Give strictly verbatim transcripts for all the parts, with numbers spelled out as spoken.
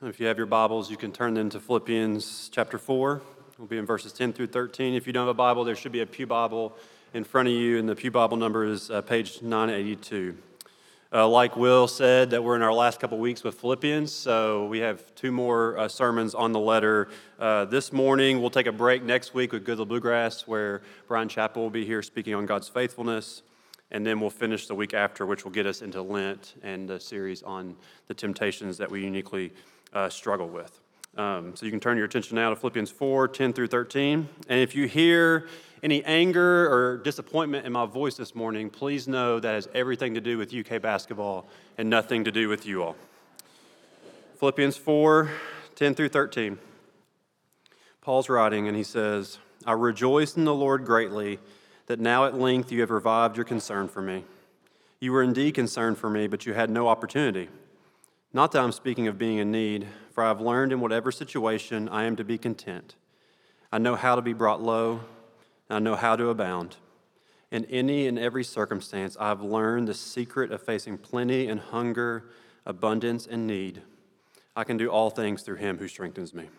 If you have your Bibles, you can turn them to Philippians chapter four. We'll be in verses ten through thirteen. If you don't have a Bible, there should be a pew Bible in front of you, and the pew Bible number is uh, page nine eighty-two. Uh, like Will said, that we're in our last couple weeks with Philippians, so we have two more uh, sermons on the letter uh, this morning. We'll take a break next week with Good Little Bluegrass, where Brian Chappell will be here speaking on God's faithfulness. And then we'll finish the week after, which will get us into Lent and the series on the temptations that we uniquely uh, struggle with. Um, so you can turn your attention now to Philippians four, ten through thirteen. And if you hear any anger or disappointment in my voice this morning, please know that has everything to do with U K basketball and nothing to do with you all. Philippians four, ten through thirteen. Paul's writing, and he says, "I rejoice in the Lord greatly, that now at length you have revived your concern for me. You were indeed concerned for me, but you had no opportunity. Not that I'm speaking of being in need, for I have learned in whatever situation I am to be content. I know how to be brought low, and I know how to abound. In any and every circumstance, I have learned the secret of facing plenty and hunger, abundance and need. I can do all things through him who strengthens me."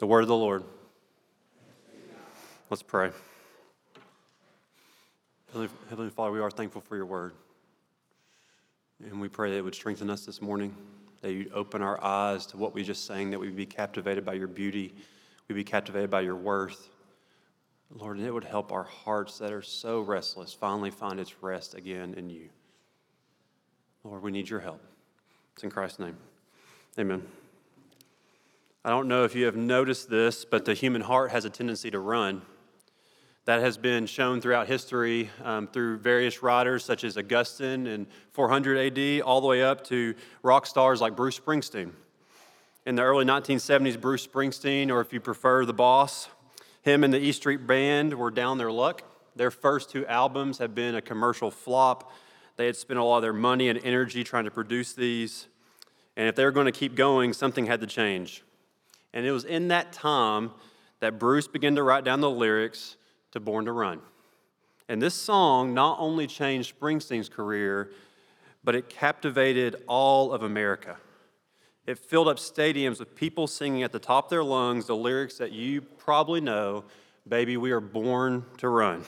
The word of the Lord. Let's pray. Heavenly Father, we are thankful for your word, and we pray that it would strengthen us this morning, that you'd open our eyes to what we just sang, that we'd be captivated by your beauty, we'd be captivated by your worth. Lord, and it would help our hearts that are so restless finally find its rest again in you. Lord, we need your help. It's in Christ's name. Amen. I don't know if you have noticed this, but the human heart has a tendency to run. That has been shown throughout history um, through various writers such as Augustine in four hundred A D, all the way up to rock stars like Bruce Springsteen. In the early nineteen seventies, Bruce Springsteen, or if you prefer, The Boss, him and the E Street Band were down their luck. Their first two albums have been a commercial flop. They had spent a lot of their money and energy trying to produce these. And if they were going to keep going, something had to change. And it was in that time that Bruce began to write down the lyrics to Born to Run. And this song not only changed Springsteen's career, but it captivated all of America. It filled up stadiums with people singing at the top of their lungs the lyrics that you probably know, "Baby, we are born to run."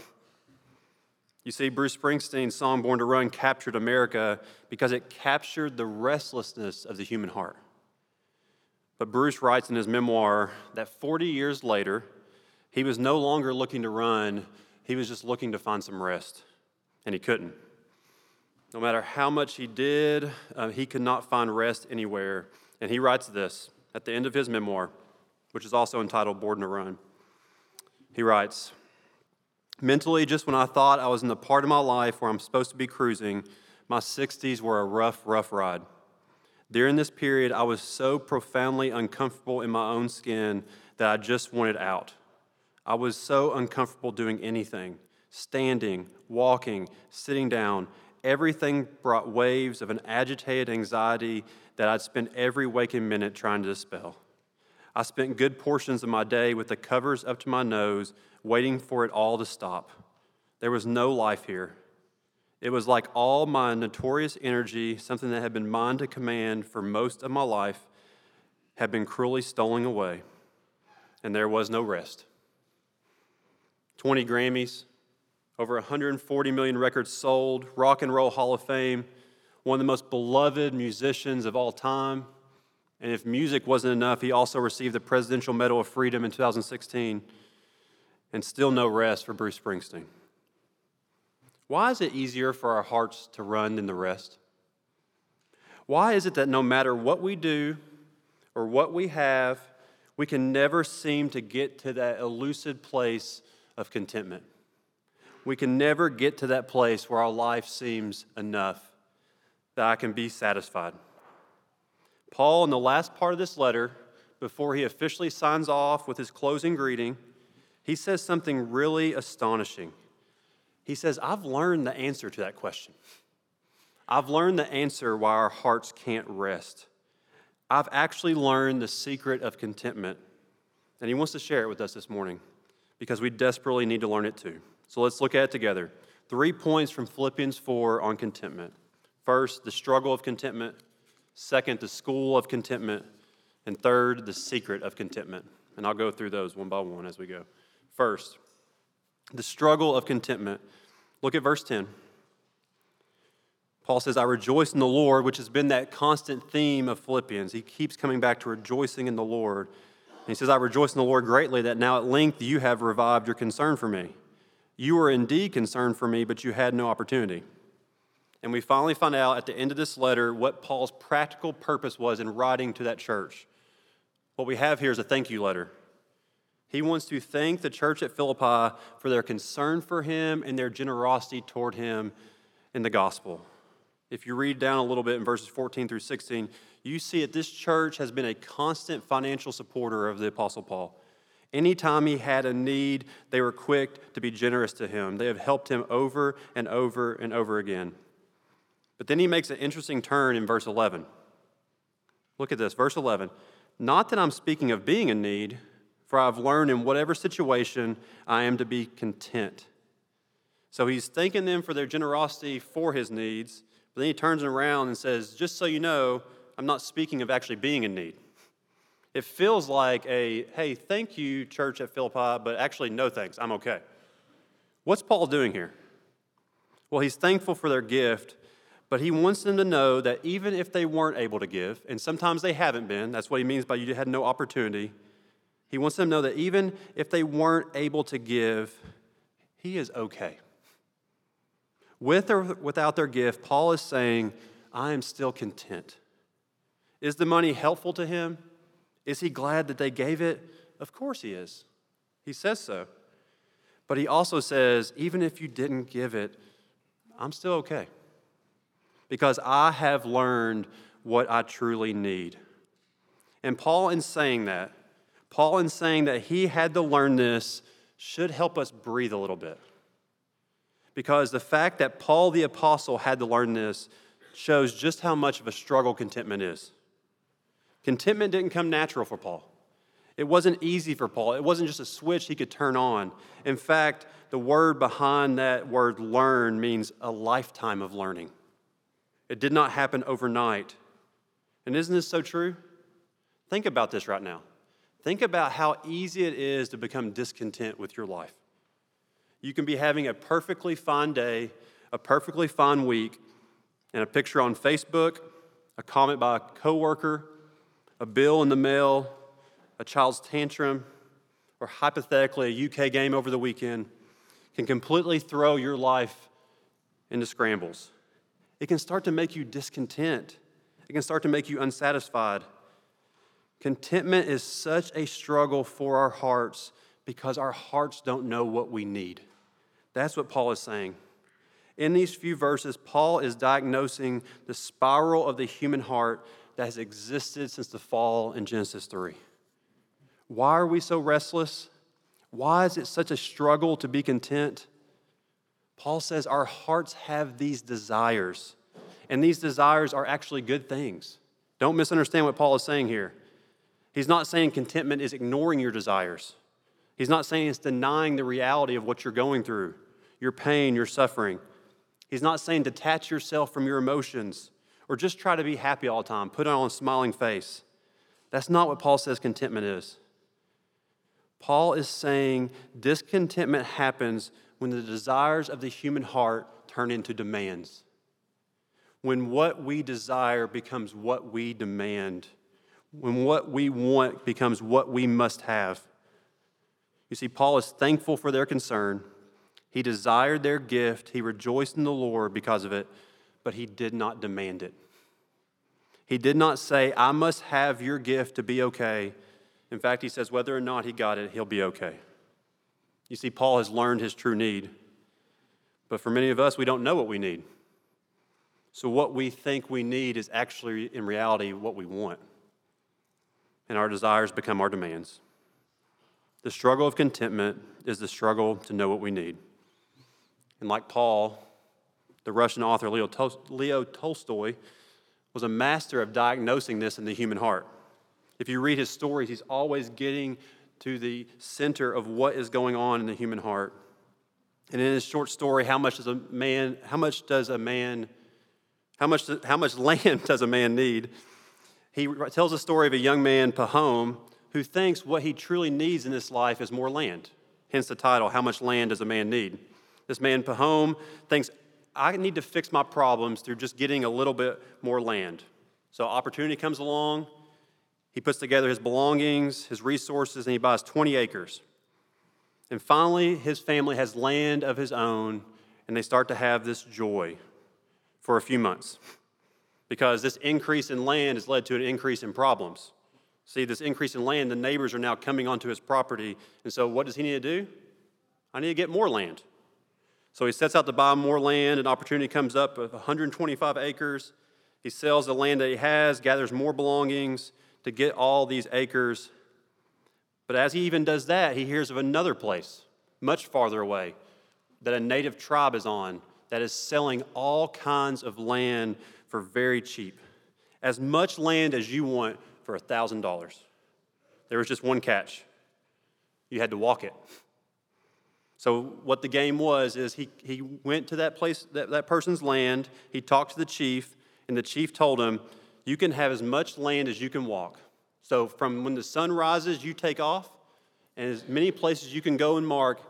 You see, Bruce Springsteen's song Born to Run captured America because it captured the restlessness of the human heart. But Bruce writes in his memoir that forty years later, he was no longer looking to run. He was just looking to find some rest, and he couldn't. No matter how much he did, uh, he could not find rest anywhere. And he writes this at the end of his memoir, which is also entitled Born to Run. He writes, "Mentally, just when I thought I was in the part of my life where I'm supposed to be cruising, my sixties were a rough, rough ride. During this period, I was so profoundly uncomfortable in my own skin that I just wanted out. I was so uncomfortable doing anything, standing, walking, sitting down. Everything brought waves of an agitated anxiety that I'd spend every waking minute trying to dispel. I spent good portions of my day with the covers up to my nose, waiting for it all to stop. There was no life here. It was like all my notorious energy, something that had been mine to command for most of my life, had been cruelly stolen away, and there was no rest. twenty Grammys, over one hundred forty million records sold, Rock and Roll Hall of Fame, one of the most beloved musicians of all time. And if music wasn't enough, he also received the Presidential Medal of Freedom in two thousand sixteen. And still no rest for Bruce Springsteen. Why is it easier for our hearts to run than the rest? Why is it that no matter what we do or what we have, we can never seem to get to that elusive place of contentment? We can never get to that place where our life seems enough, that I can be satisfied. Paul, in the last part of this letter, before he officially signs off with his closing greeting, he says something really astonishing. He says, I've learned the answer to that question. I've learned the answer why our hearts can't rest. I've actually learned the secret of contentment. And he wants to share it with us this morning, because we desperately need to learn it too. So let's look at it together. Three points from Philippians four on contentment. First, the struggle of contentment. Second, the school of contentment. And third, the secret of contentment. And I'll go through those one by one as we go. First, the struggle of contentment. Look at verse ten. Paul says, I rejoice in the Lord, which has been that constant theme of Philippians. He keeps coming back to rejoicing in the Lord. And he says, I rejoice in the Lord greatly that now at length you have revived your concern for me. You were indeed concerned for me, but you had no opportunity. And we finally find out at the end of this letter what Paul's practical purpose was in writing to that church. What we have here is a thank you letter. He wants to thank the church at Philippi for their concern for him and their generosity toward him in the gospel. If you read down a little bit in verses fourteen through sixteen, you see that this church has been a constant financial supporter of the Apostle Paul. Anytime he had a need, they were quick to be generous to him. They have helped him over and over and over again. But then he makes an interesting turn in verse eleven. Look at this, verse eleven. Not that I'm speaking of being in need, for I've learned in whatever situation I am to be content. So he's thanking them for their generosity for his needs, but then he turns around and says, just so you know, I'm not speaking of actually being in need. It feels like a, hey, thank you, church at Philippi, but actually no thanks, I'm okay. What's Paul doing here? Well, he's thankful for their gift, but he wants them to know that even if they weren't able to give, and sometimes they haven't been, that's what he means by you had no opportunity, he wants them to know that even if they weren't able to give, he is okay. With or without their gift, Paul is saying, I am still content. Is the money helpful to him? Is he glad that they gave it? Of course he is. He says so. But he also says, even if you didn't give it, I'm still okay. Because I have learned what I truly need. And Paul, in saying that, Paul, in saying that he had to learn this, should help us breathe a little bit. Because the fact that Paul the Apostle had to learn this shows just how much of a struggle contentment is. Contentment didn't come natural for Paul. It wasn't easy for Paul. It wasn't just a switch he could turn on. In fact, the word behind that word learn means a lifetime of learning. It did not happen overnight. And isn't this so true? Think about this right now. Think about how easy it is to become discontent with your life. You can be having a perfectly fine day, a perfectly fine week, and a picture on Facebook, a comment by a coworker, a bill in the mail, a child's tantrum, or hypothetically a U K game over the weekend can completely throw your life into scrambles. It can start to make you discontent. It can start to make you unsatisfied. Contentment is such a struggle for our hearts because our hearts don't know what we need. That's what Paul is saying. In these few verses, Paul is diagnosing the spiral of the human heart that has existed since the fall in Genesis three. Why are we so restless? Why is it such a struggle to be content? Paul says our hearts have these desires, and these desires are actually good things. Don't misunderstand what Paul is saying here. He's not saying contentment is ignoring your desires. He's not saying it's denying the reality of what you're going through, your pain, your suffering. He's not saying detach yourself from your emotions or just try to be happy all the time, put on a smiling face. That's not what Paul says contentment is. Paul is saying discontentment happens when the desires of the human heart turn into demands. When what we desire becomes what we demand. When what we want becomes what we must have. You see, Paul is thankful for their concern. He desired their gift. He rejoiced in the Lord because of it, but he did not demand it. He did not say, I must have your gift to be okay. In fact, he says, whether or not he got it, he'll be okay. You see, Paul has learned his true need. But for many of us, we don't know what we need. So what we think we need is actually, in reality, what we want. And our desires become our demands. The struggle of contentment is the struggle to know what we need. And like Paul, the Russian author Leo Tol- Leo Tolstoy was a master of diagnosing this in the human heart. If you read his stories, he's always getting to the center of what is going on in the human heart. And in his short story, how much does a man, how much does a man, how much, how much land does a man need? He tells the story of a young man, Pahom, who thinks what he truly needs in this life is more land. Hence the title, How Much Land Does a Man Need? This man, Pahom, thinks, I need to fix my problems through just getting a little bit more land. So opportunity comes along. He puts together his belongings, his resources, and he buys twenty acres. And finally, his family has land of his own, and they start to have this joy for a few months because this increase in land has led to an increase in problems. See, this increase in land, the neighbors are now coming onto his property, and so what does he need to do? I need to get more land. So he sets out to buy more land, an opportunity comes up of one hundred twenty-five acres. He sells the land that he has, gathers more belongings to get all these acres. But as he even does that, he hears of another place, much farther away, that a native tribe is on that is selling all kinds of land for very cheap. As much land as you want for one thousand dollars. There was just one catch. You had to walk it. So what the game was is he, he went to that place, that, that person's land, he talked to the chief, and the chief told him, you can have as much land as you can walk. So from when the sun rises, you take off, and as many places you can go and mark,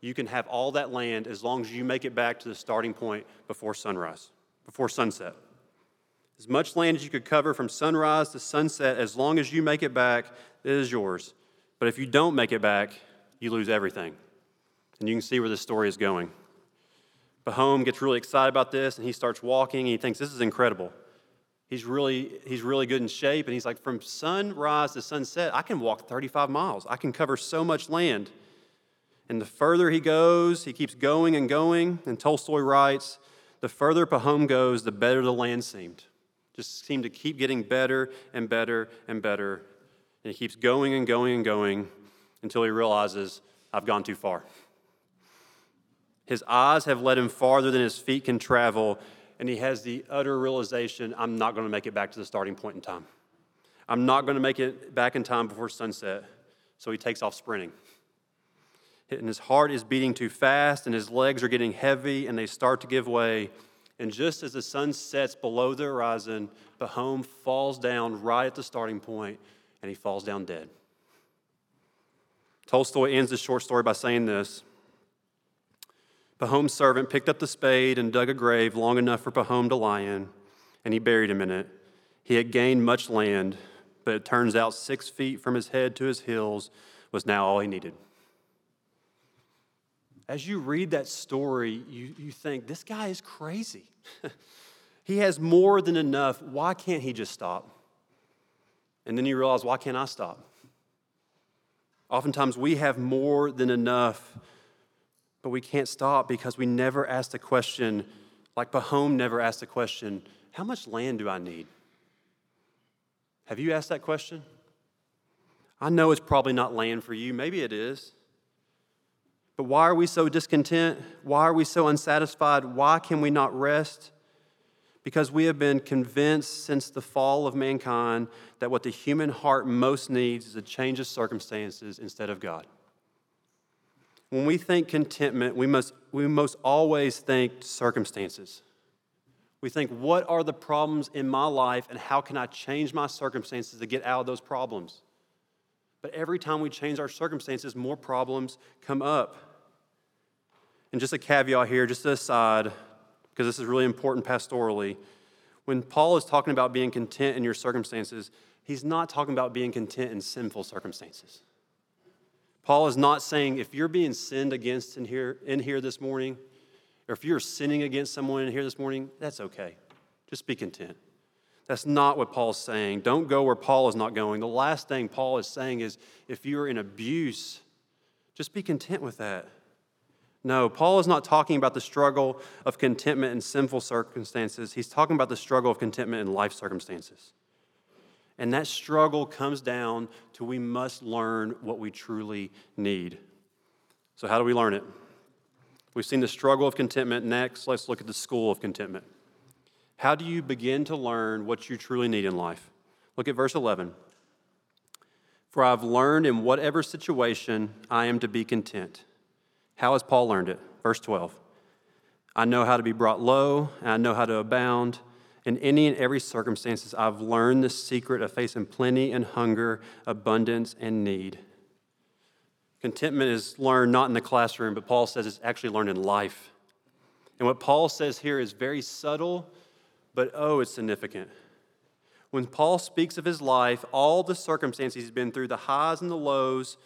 you can have all that land as long as you make it back to the starting point before sunrise, before sunset. As much land as you could cover from sunrise to sunset, as long as you make it back, it is yours. But if you don't make it back, you lose everything. And you can see where this story is going. Pahom gets really excited about this, and he starts walking, and he thinks, this is incredible. He's really he's really good in shape, and he's like, from sunrise to sunset, I can walk thirty-five miles. I can cover so much land. And the further he goes, he keeps going and going, and Tolstoy writes, the further Pahom goes, the better the land seemed. Just seemed to keep getting better and better and better. And he keeps going and going and going until he realizes, I've gone too far. His eyes have led him farther than his feet can travel, and he has the utter realization, I'm not going to make it back to the starting point in time. I'm not going to make it back in time before sunset. So he takes off sprinting. And his heart is beating too fast, and his legs are getting heavy, and they start to give way. And just as the sun sets below the horizon, Pahom falls down right at the starting point, and he falls down dead. Tolstoy ends this short story by saying this. Pahom's servant picked up the spade and dug a grave long enough for Pahom to lie in, and he buried him in it. He had gained much land, but it turns out six feet from his head to his heels was now all he needed. As you read that story, you, you think, this guy is crazy. He has more than enough. Why can't he just stop? And then you realize, why can't I stop? Oftentimes we have more than enough, but we can't stop because we never ask the question, like Pahom never asked the question, how much land do I need? Have you asked that question? I know it's probably not land for you. Maybe it is. But why are we so discontent? Why are we so unsatisfied? Why can we not rest? Because we have been convinced since the fall of mankind that what the human heart most needs is a change of circumstances instead of God. When we think contentment, we must we most always think circumstances. We think, what are the problems in my life and how can I change my circumstances to get out of those problems? But every time we change our circumstances, more problems come up. And just a caveat here, just an aside, because this is really important pastorally. When Paul is talking about being content in your circumstances, he's not talking about being content in sinful circumstances. Paul is not saying, if you're being sinned against in here, in here this morning, or if you're sinning against someone in here this morning, that's okay. Just be content. That's not what Paul's saying. Don't go where Paul is not going. The last thing Paul is saying is, if you're in abuse, just be content with that. No, Paul is not talking about the struggle of contentment in sinful circumstances. He's talking about the struggle of contentment in life circumstances. And that struggle comes down to we must learn what we truly need. So how do we learn it? We've seen the struggle of contentment. Next, let's look at the school of contentment. How do you begin to learn what you truly need in life? Look at verse eleven. For I have learned in whatever situation I am to be content. How has Paul learned it? Verse twelve. I know how to be brought low, and I know how to abound. In any and every circumstances, I've learned the secret of facing plenty and hunger, abundance and need. Contentment is learned not in the classroom, but Paul says it's actually learned in life. And what Paul says here is very subtle, but oh, it's significant. When Paul speaks of his life, all the circumstances he's been through, the highs and the lows,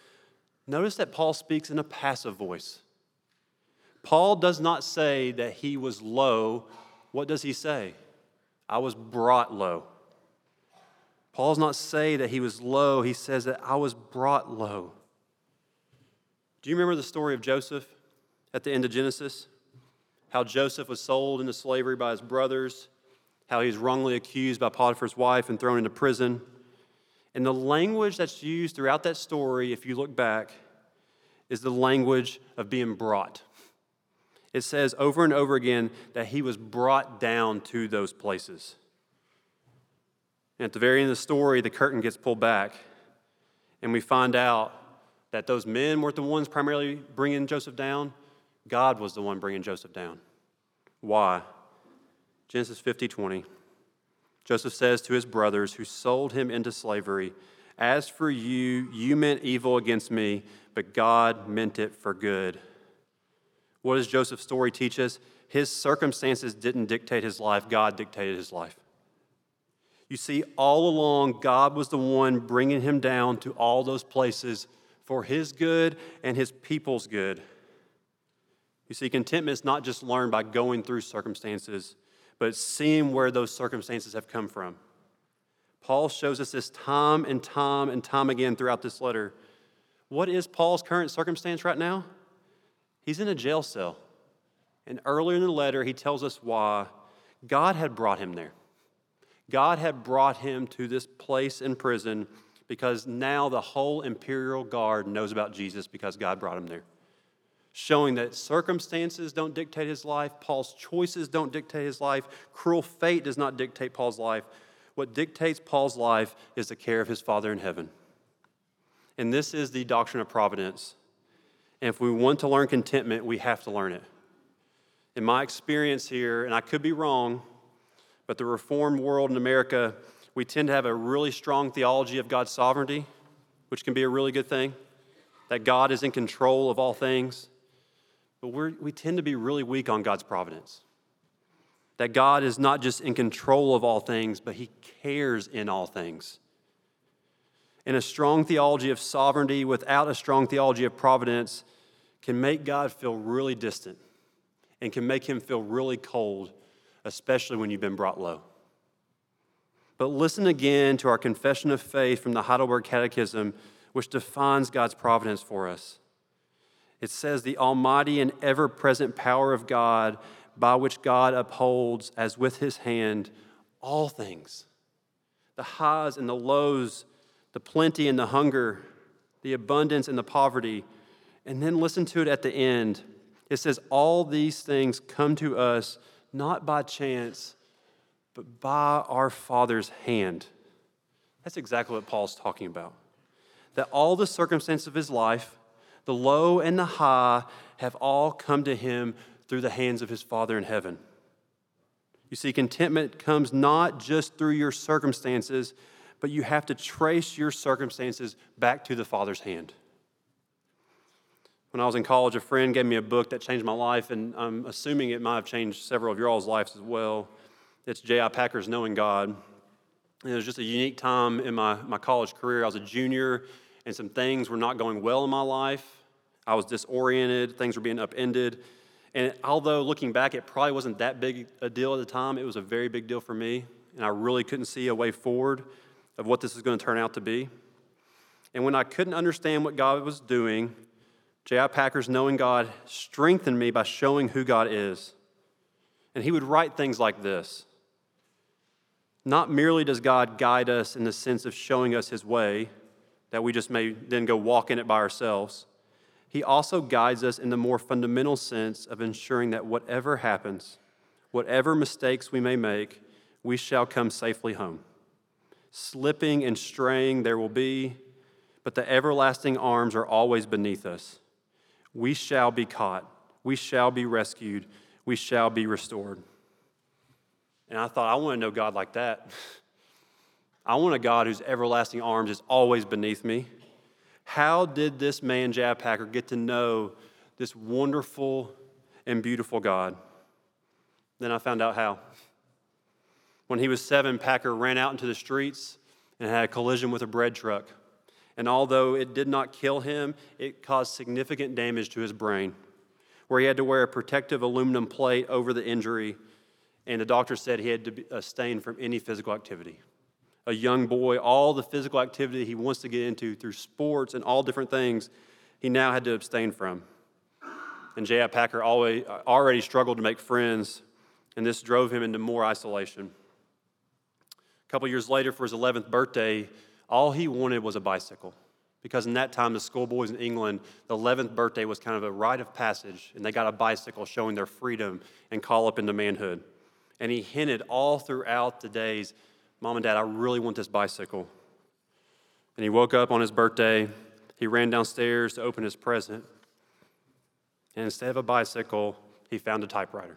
notice that Paul speaks in a passive voice. Paul does not say that he was low. What does he say? I was brought low. Paul does not say that he was low. He says that I was brought low. Do you remember the story of Joseph at the end of Genesis? How Joseph was sold into slavery by his brothers, how he was wrongly accused by Potiphar's wife and thrown into prison. And the language that's used throughout that story, if you look back, is the language of being brought. It says over and over again that he was brought down to those places. And at the very end of the story, the curtain gets pulled back, and we find out that those men weren't the ones primarily bringing Joseph down. God was the one bringing Joseph down. Why? Genesis fifty twenty. Joseph says to his brothers who sold him into slavery, "As for you, you meant evil against me, but God meant it for good." What does Joseph's story teach us? His circumstances didn't dictate his life. God dictated his life. You see, all along, God was the one bringing him down to all those places for his good and his people's good. You see, contentment is not just learned by going through circumstances, but seeing where those circumstances have come from. Paul shows us this time and time and time again throughout this letter. What is Paul's current circumstance right now? He's in a jail cell. And earlier in the letter, he tells us why God had brought him there. God had brought him to this place in prison because now the whole imperial guard knows about Jesus because God brought him there. Showing that circumstances don't dictate his life, Paul's choices don't dictate his life, cruel fate does not dictate Paul's life. What dictates Paul's life is the care of his Father in heaven. And this is the doctrine of providence. And if we want to learn contentment, we have to learn it. In my experience here, and I could be wrong, but the Reformed world in America, we tend to have a really strong theology of God's sovereignty, which can be a really good thing, that God is in control of all things. But we're, we tend to be really weak on God's providence. That God is not just in control of all things, but he cares in all things. And a strong theology of sovereignty without a strong theology of providence can make God feel really distant and can make him feel really cold, especially when you've been brought low. But listen again to our confession of faith from the Heidelberg Catechism, which defines God's providence for us. It says, the almighty and ever-present power of God, by which God upholds, as with his hand, all things, the highs and the lows, the plenty and the hunger, the abundance and the poverty. And then listen to it at the end. It says, all these things come to us, not by chance, but by our Father's hand. That's exactly what Paul's talking about. That all the circumstances of his life, the low and the high, have all come to him through the hands of his Father in heaven. You see, contentment comes not just through your circumstances, but you have to trace your circumstances back to the Father's hand. When I was in college, a friend gave me a book that changed my life, and I'm assuming it might have changed several of your all's lives as well. It's J I Packer's Knowing God. And it was just a unique time in my, my college career. I was a junior, and some things were not going well in my life. I was disoriented. Things were being upended. And although looking back, it probably wasn't that big a deal at the time, it was a very big deal for me. And I really couldn't see a way forward of what this was going to turn out to be. And when I couldn't understand what God was doing, J I. Packer's Knowing God strengthened me by showing who God is. And he would write things like this. Not merely does God guide us in the sense of showing us his way, that we just may then go walk in it by ourselves. He also guides us in the more fundamental sense of ensuring that whatever happens, whatever mistakes we may make, we shall come safely home. Slipping and straying there will be, but the everlasting arms are always beneath us. We shall be caught. We shall be rescued. We shall be restored. And I thought, I want to know God like that. I want a God whose everlasting arms is always beneath me. How did this man, J I. Packer, get to know this wonderful and beautiful God? Then I found out how. When he was seven, Packer ran out into the streets and had a collision with a bread truck. And although it did not kill him, it caused significant damage to his brain, where he had to wear a protective aluminum plate over the injury, and the doctor said he had to abstain from any physical activity. A young boy, all the physical activity he wants to get into through sports and all different things, he now had to abstain from. And J I. Packer always, already struggled to make friends, and this drove him into more isolation. A couple years later, for his eleventh birthday, all he wanted was a bicycle, because in that time, the schoolboys in England, the eleventh birthday was kind of a rite of passage, and they got a bicycle showing their freedom and call up into manhood. And he hinted all throughout the days, Mom and Dad, I really want this bicycle. And he woke up on his birthday. He ran downstairs to open his present. And instead of a bicycle, he found a typewriter.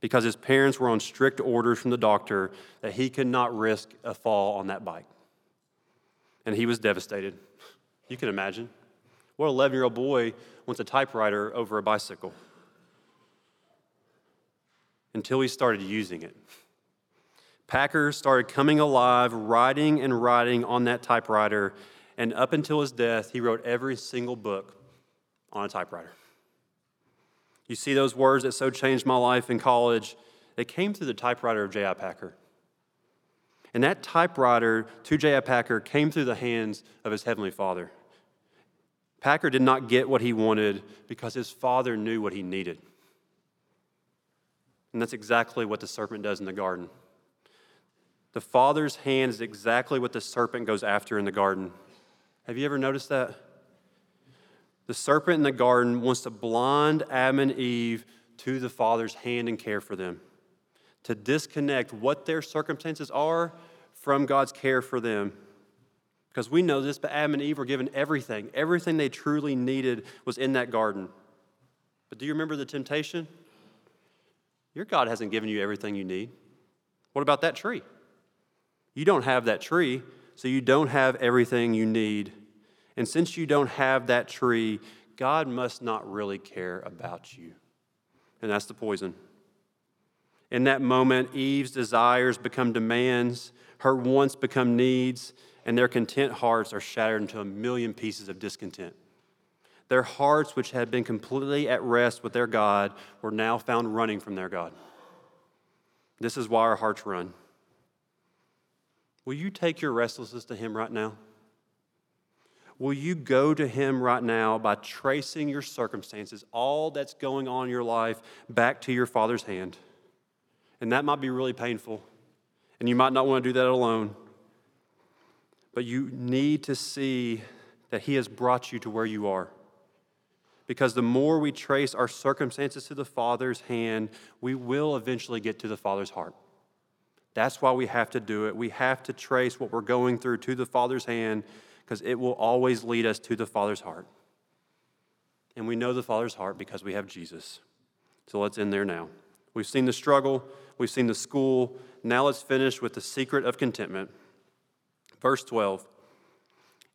Because his parents were on strict orders from the doctor that he could not risk a fall on that bike. And he was devastated. You can imagine. What an eleven-year-old boy wants a typewriter over a bicycle? Until he started using it. Packer started coming alive, writing and writing on that typewriter, and up until his death, he wrote every single book on a typewriter. You see those words that so changed my life in college? They came through the typewriter of J I. Packer. And that typewriter to J I. Packer came through the hands of his Heavenly Father. Packer did not get what he wanted because his Father knew what he needed. And that's exactly what the serpent does in the garden. The Father's hand is exactly what the serpent goes after in the garden. Have you ever noticed that? The serpent in the garden wants to blind Adam and Eve to the Father's hand and care for them, to disconnect what their circumstances are from God's care for them. Because we know this, but Adam and Eve were given everything. Everything they truly needed was in that garden. But do you remember the temptation? Your God hasn't given you everything you need. What about that tree? You don't have that tree, so you don't have everything you need. And since you don't have that tree, God must not really care about you. And that's the poison. In that moment, Eve's desires become demands, her wants become needs, and their content hearts are shattered into a million pieces of discontent. Their hearts, which had been completely at rest with their God, were now found running from their God. This is why our hearts run. Will you take your restlessness to Him right now? Will you go to Him right now by tracing your circumstances, all that's going on in your life, back to your Father's hand? And that might be really painful, and you might not want to do that alone. But you need to see that He has brought you to where you are. Because the more we trace our circumstances to the Father's hand, we will eventually get to the Father's heart. That's why we have to do it. We have to trace what we're going through to the Father's hand, because it will always lead us to the Father's heart. And we know the Father's heart because we have Jesus. So let's end there now. We've seen the struggle. We've seen the school. Now let's finish with the secret of contentment. Verse twelve.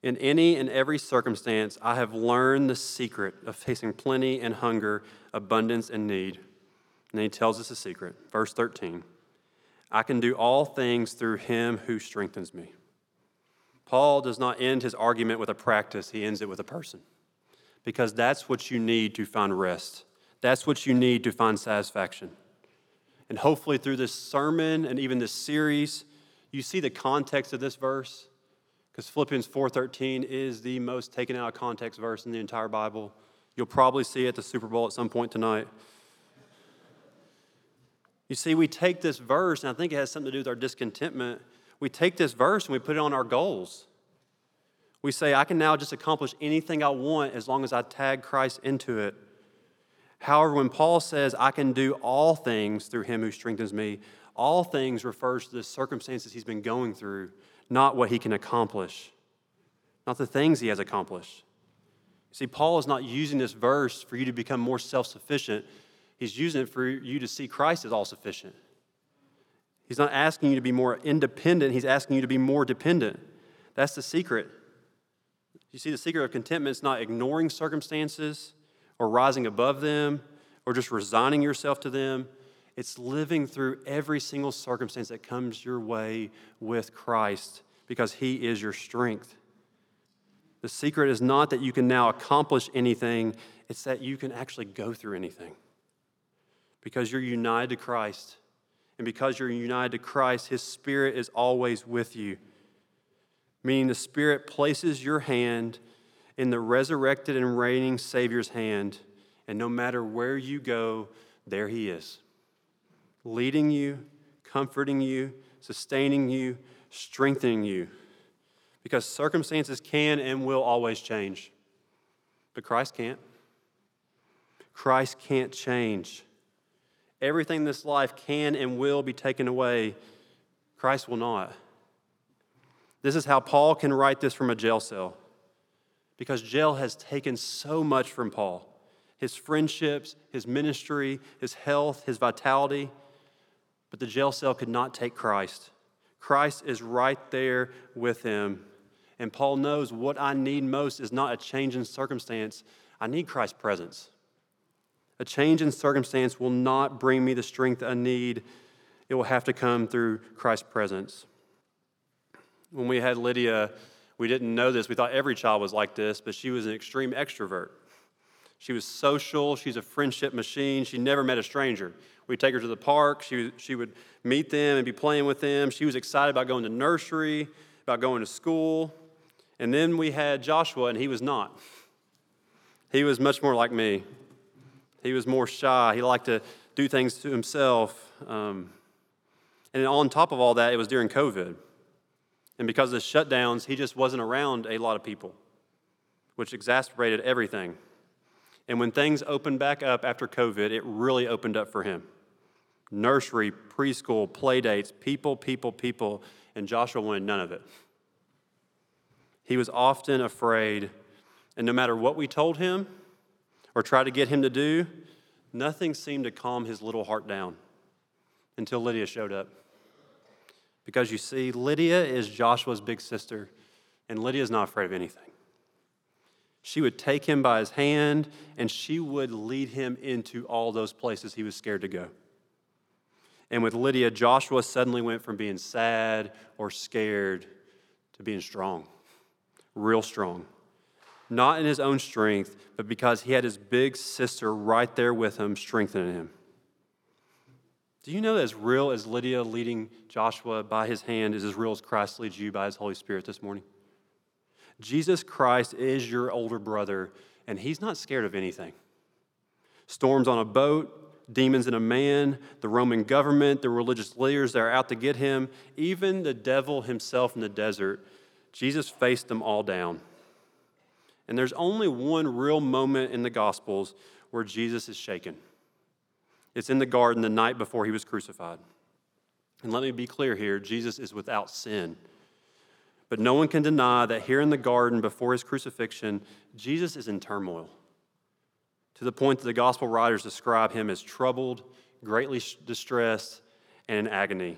In any and every circumstance, I have learned the secret of facing plenty and hunger, abundance and need. And then he tells us a secret. Verse thirteen. I can do all things through Him who strengthens me. Paul does not end his argument with a practice. He ends it with a person. Because that's what you need to find rest. That's what you need to find satisfaction. And hopefully through this sermon and even this series, you see the context of this verse. Because Philippians four thirteen is the most taken out of context verse in the entire Bible. You'll probably see it at the Super Bowl at some point tonight. You see, we take this verse, and I think it has something to do with our discontentment. We take this verse and we put it on our goals. We say, I can now just accomplish anything I want as long as I tag Christ into it. However, when Paul says, I can do all things through Him who strengthens me, all things refers to the circumstances he's been going through, not what he can accomplish, not the things he has accomplished. See, Paul is not using this verse for you to become more self-sufficient. He's using it for you to see Christ as all-sufficient. He's not asking you to be more independent. He's asking you to be more dependent. That's the secret. You see, the secret of contentment is not ignoring circumstances or rising above them or just resigning yourself to them. It's living through every single circumstance that comes your way with Christ, because he is your strength. The secret is not that you can now accomplish anything. It's that you can actually go through anything, because you're united to Christ. And because you're united to Christ, his Spirit is always with you, meaning the Spirit places your hand in the resurrected and reigning Savior's hand, and no matter where you go, there he is, leading you, comforting you, sustaining you, strengthening you, because circumstances can and will always change, but Christ can't. Christ can't change. Everything in this life can and will be taken away. Christ will not. This is how Paul can write this from a jail cell, because jail has taken so much from Paul. His friendships, his ministry, his health, his vitality. But the jail cell could not take Christ. Christ is right there with him. And Paul knows what I need most is not a change in circumstance. I need Christ's presence. A change in circumstance will not bring me the strength I need. It will have to come through Christ's presence. When we had Lydia, we didn't know this. We thought every child was like this, but she was an extreme extrovert. She was social. She's a friendship machine. She never met a stranger. We'd take her to the park. She, she would meet them and be playing with them. She was excited about going to nursery, about going to school. And then we had Joshua, and he was not. He was much more like me. He was more shy. He liked to do things to himself. Um, and on top of all that, it was during COVID. And because of the shutdowns, he just wasn't around a lot of people, which exacerbated everything. And when things opened back up after COVID, it really opened up for him. Nursery, preschool, play dates, people, people, people, and Joshua wanted none of it. He was often afraid, and no matter what we told him or tried to get him to do, nothing seemed to calm his little heart down until Lydia showed up. Because you see, Lydia is Joshua's big sister, and Lydia's not afraid of anything. She would take him by his hand, and she would lead him into all those places he was scared to go. And with Lydia, Joshua suddenly went from being sad or scared to being strong, real strong. Not in his own strength, but because he had his big sister right there with him, strengthening him. Do you know that as real as Lydia leading Joshua by his hand is as real as Christ leads you by his Holy Spirit this morning? Jesus Christ is your older brother, and he's not scared of anything. Storms on a boat, demons in a man, the Roman government, the religious leaders that are out to get him, even the devil himself in the desert, Jesus faced them all down. And there's only one real moment in the Gospels where Jesus is shaken. It's in the garden the night before he was crucified. And let me be clear here, Jesus is without sin. But no one can deny that here in the garden before his crucifixion, Jesus is in turmoil, to the point that the gospel writers describe him as troubled, greatly distressed, and in agony.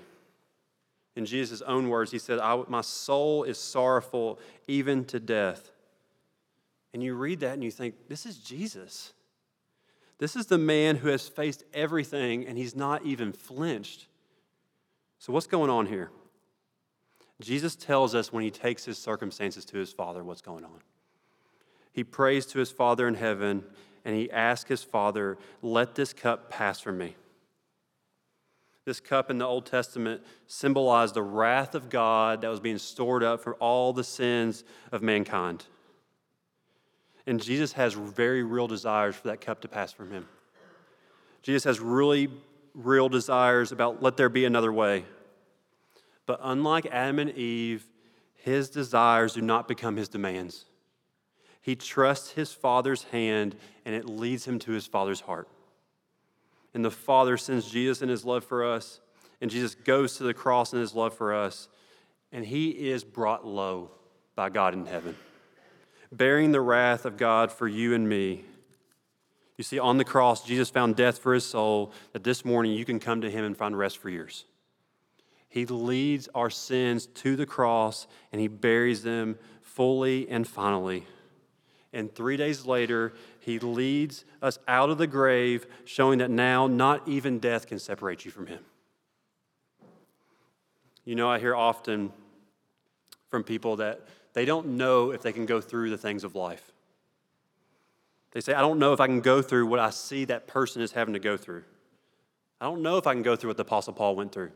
In Jesus' own words, he said, I, my soul is sorrowful even to death. And you read that and you think, this is Jesus. This is the man who has faced everything, and he's not even flinched. So what's going on here? Jesus tells us when he takes his circumstances to his Father what's going on. He prays to his Father in heaven, and he asks his Father, let this cup pass from me. This cup in the Old Testament symbolized the wrath of God that was being stored up for all the sins of mankind. And Jesus has very real desires for that cup to pass from him. Jesus has really real desires about let there be another way. But unlike Adam and Eve, his desires do not become his demands. He trusts his Father's hand, and it leads him to his Father's heart. And the Father sends Jesus in his love for us, and Jesus goes to the cross in his love for us, and he is brought low by God in heaven, bearing the wrath of God for you and me. You see, on the cross, Jesus found death for his soul, that this morning you can come to him and find rest for yours. He leads our sins to the cross, and he buries them fully and finally. And three days later, he leads us out of the grave, showing that now not even death can separate you from him. You know, I hear often from people that they don't know if they can go through the things of life. They say, I don't know if I can go through what I see that person is having to go through. I don't know if I can go through what the Apostle Paul went through.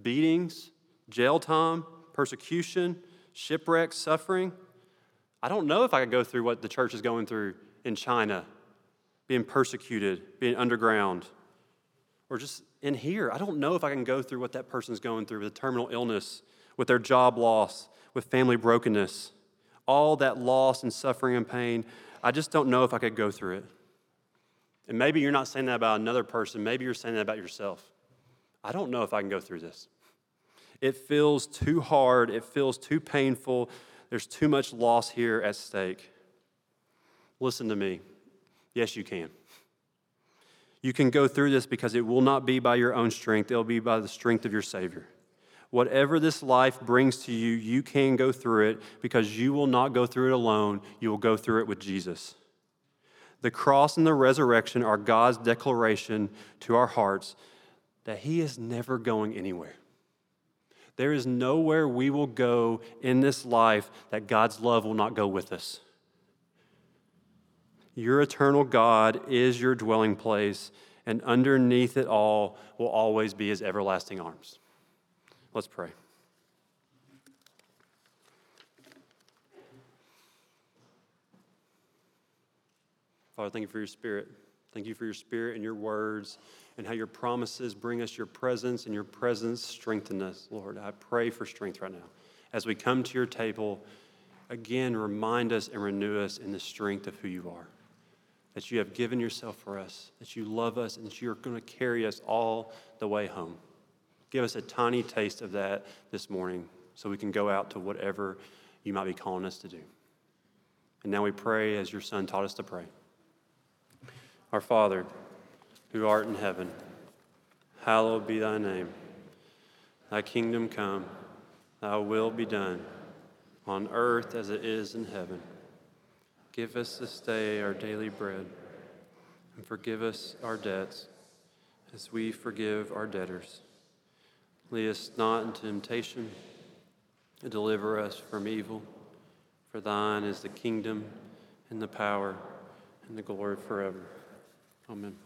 Beatings, jail time, persecution, shipwreck, suffering. I don't know if I can go through what the church is going through in China, being persecuted, being underground, or just in here. I don't know if I can go through what that person's going through with a terminal illness, with their job loss, with family brokenness, all that loss and suffering and pain. I just don't know if I could go through it. And maybe you're not saying that about another person. Maybe you're saying that about yourself. I don't know if I can go through this. It feels too hard. It feels too painful. There's too much loss here at stake. Listen to me. Yes, you can. You can go through this because it will not be by your own strength. It'll be by the strength of your Savior. Whatever this life brings to you, you can go through it because you will not go through it alone. You will go through it with Jesus. The cross and the resurrection are God's declaration to our hearts that he is never going anywhere. There is nowhere we will go in this life that God's love will not go with us. Your eternal God is your dwelling place, and underneath it all will always be his everlasting arms. Let's pray. Father, thank you for your Spirit. Thank you for your Spirit and your words and how your promises bring us your presence, and your presence strengthen us. Lord, I pray for strength right now. As we come to your table, again, remind us and renew us in the strength of who you are, that you have given yourself for us, that you love us, and that you're going to carry us all the way home. Give us a tiny taste of that this morning so we can go out to whatever you might be calling us to do. And now we pray as your Son taught us to pray. Our Father, who art in heaven, hallowed be thy name. Thy kingdom come, thy will be done, on earth as it is in heaven. Give us this day our daily bread, and forgive us our debts as we forgive our debtors. Lead us not into temptation, and deliver us from evil. For thine is the kingdom, and the power, and the glory forever. Amen.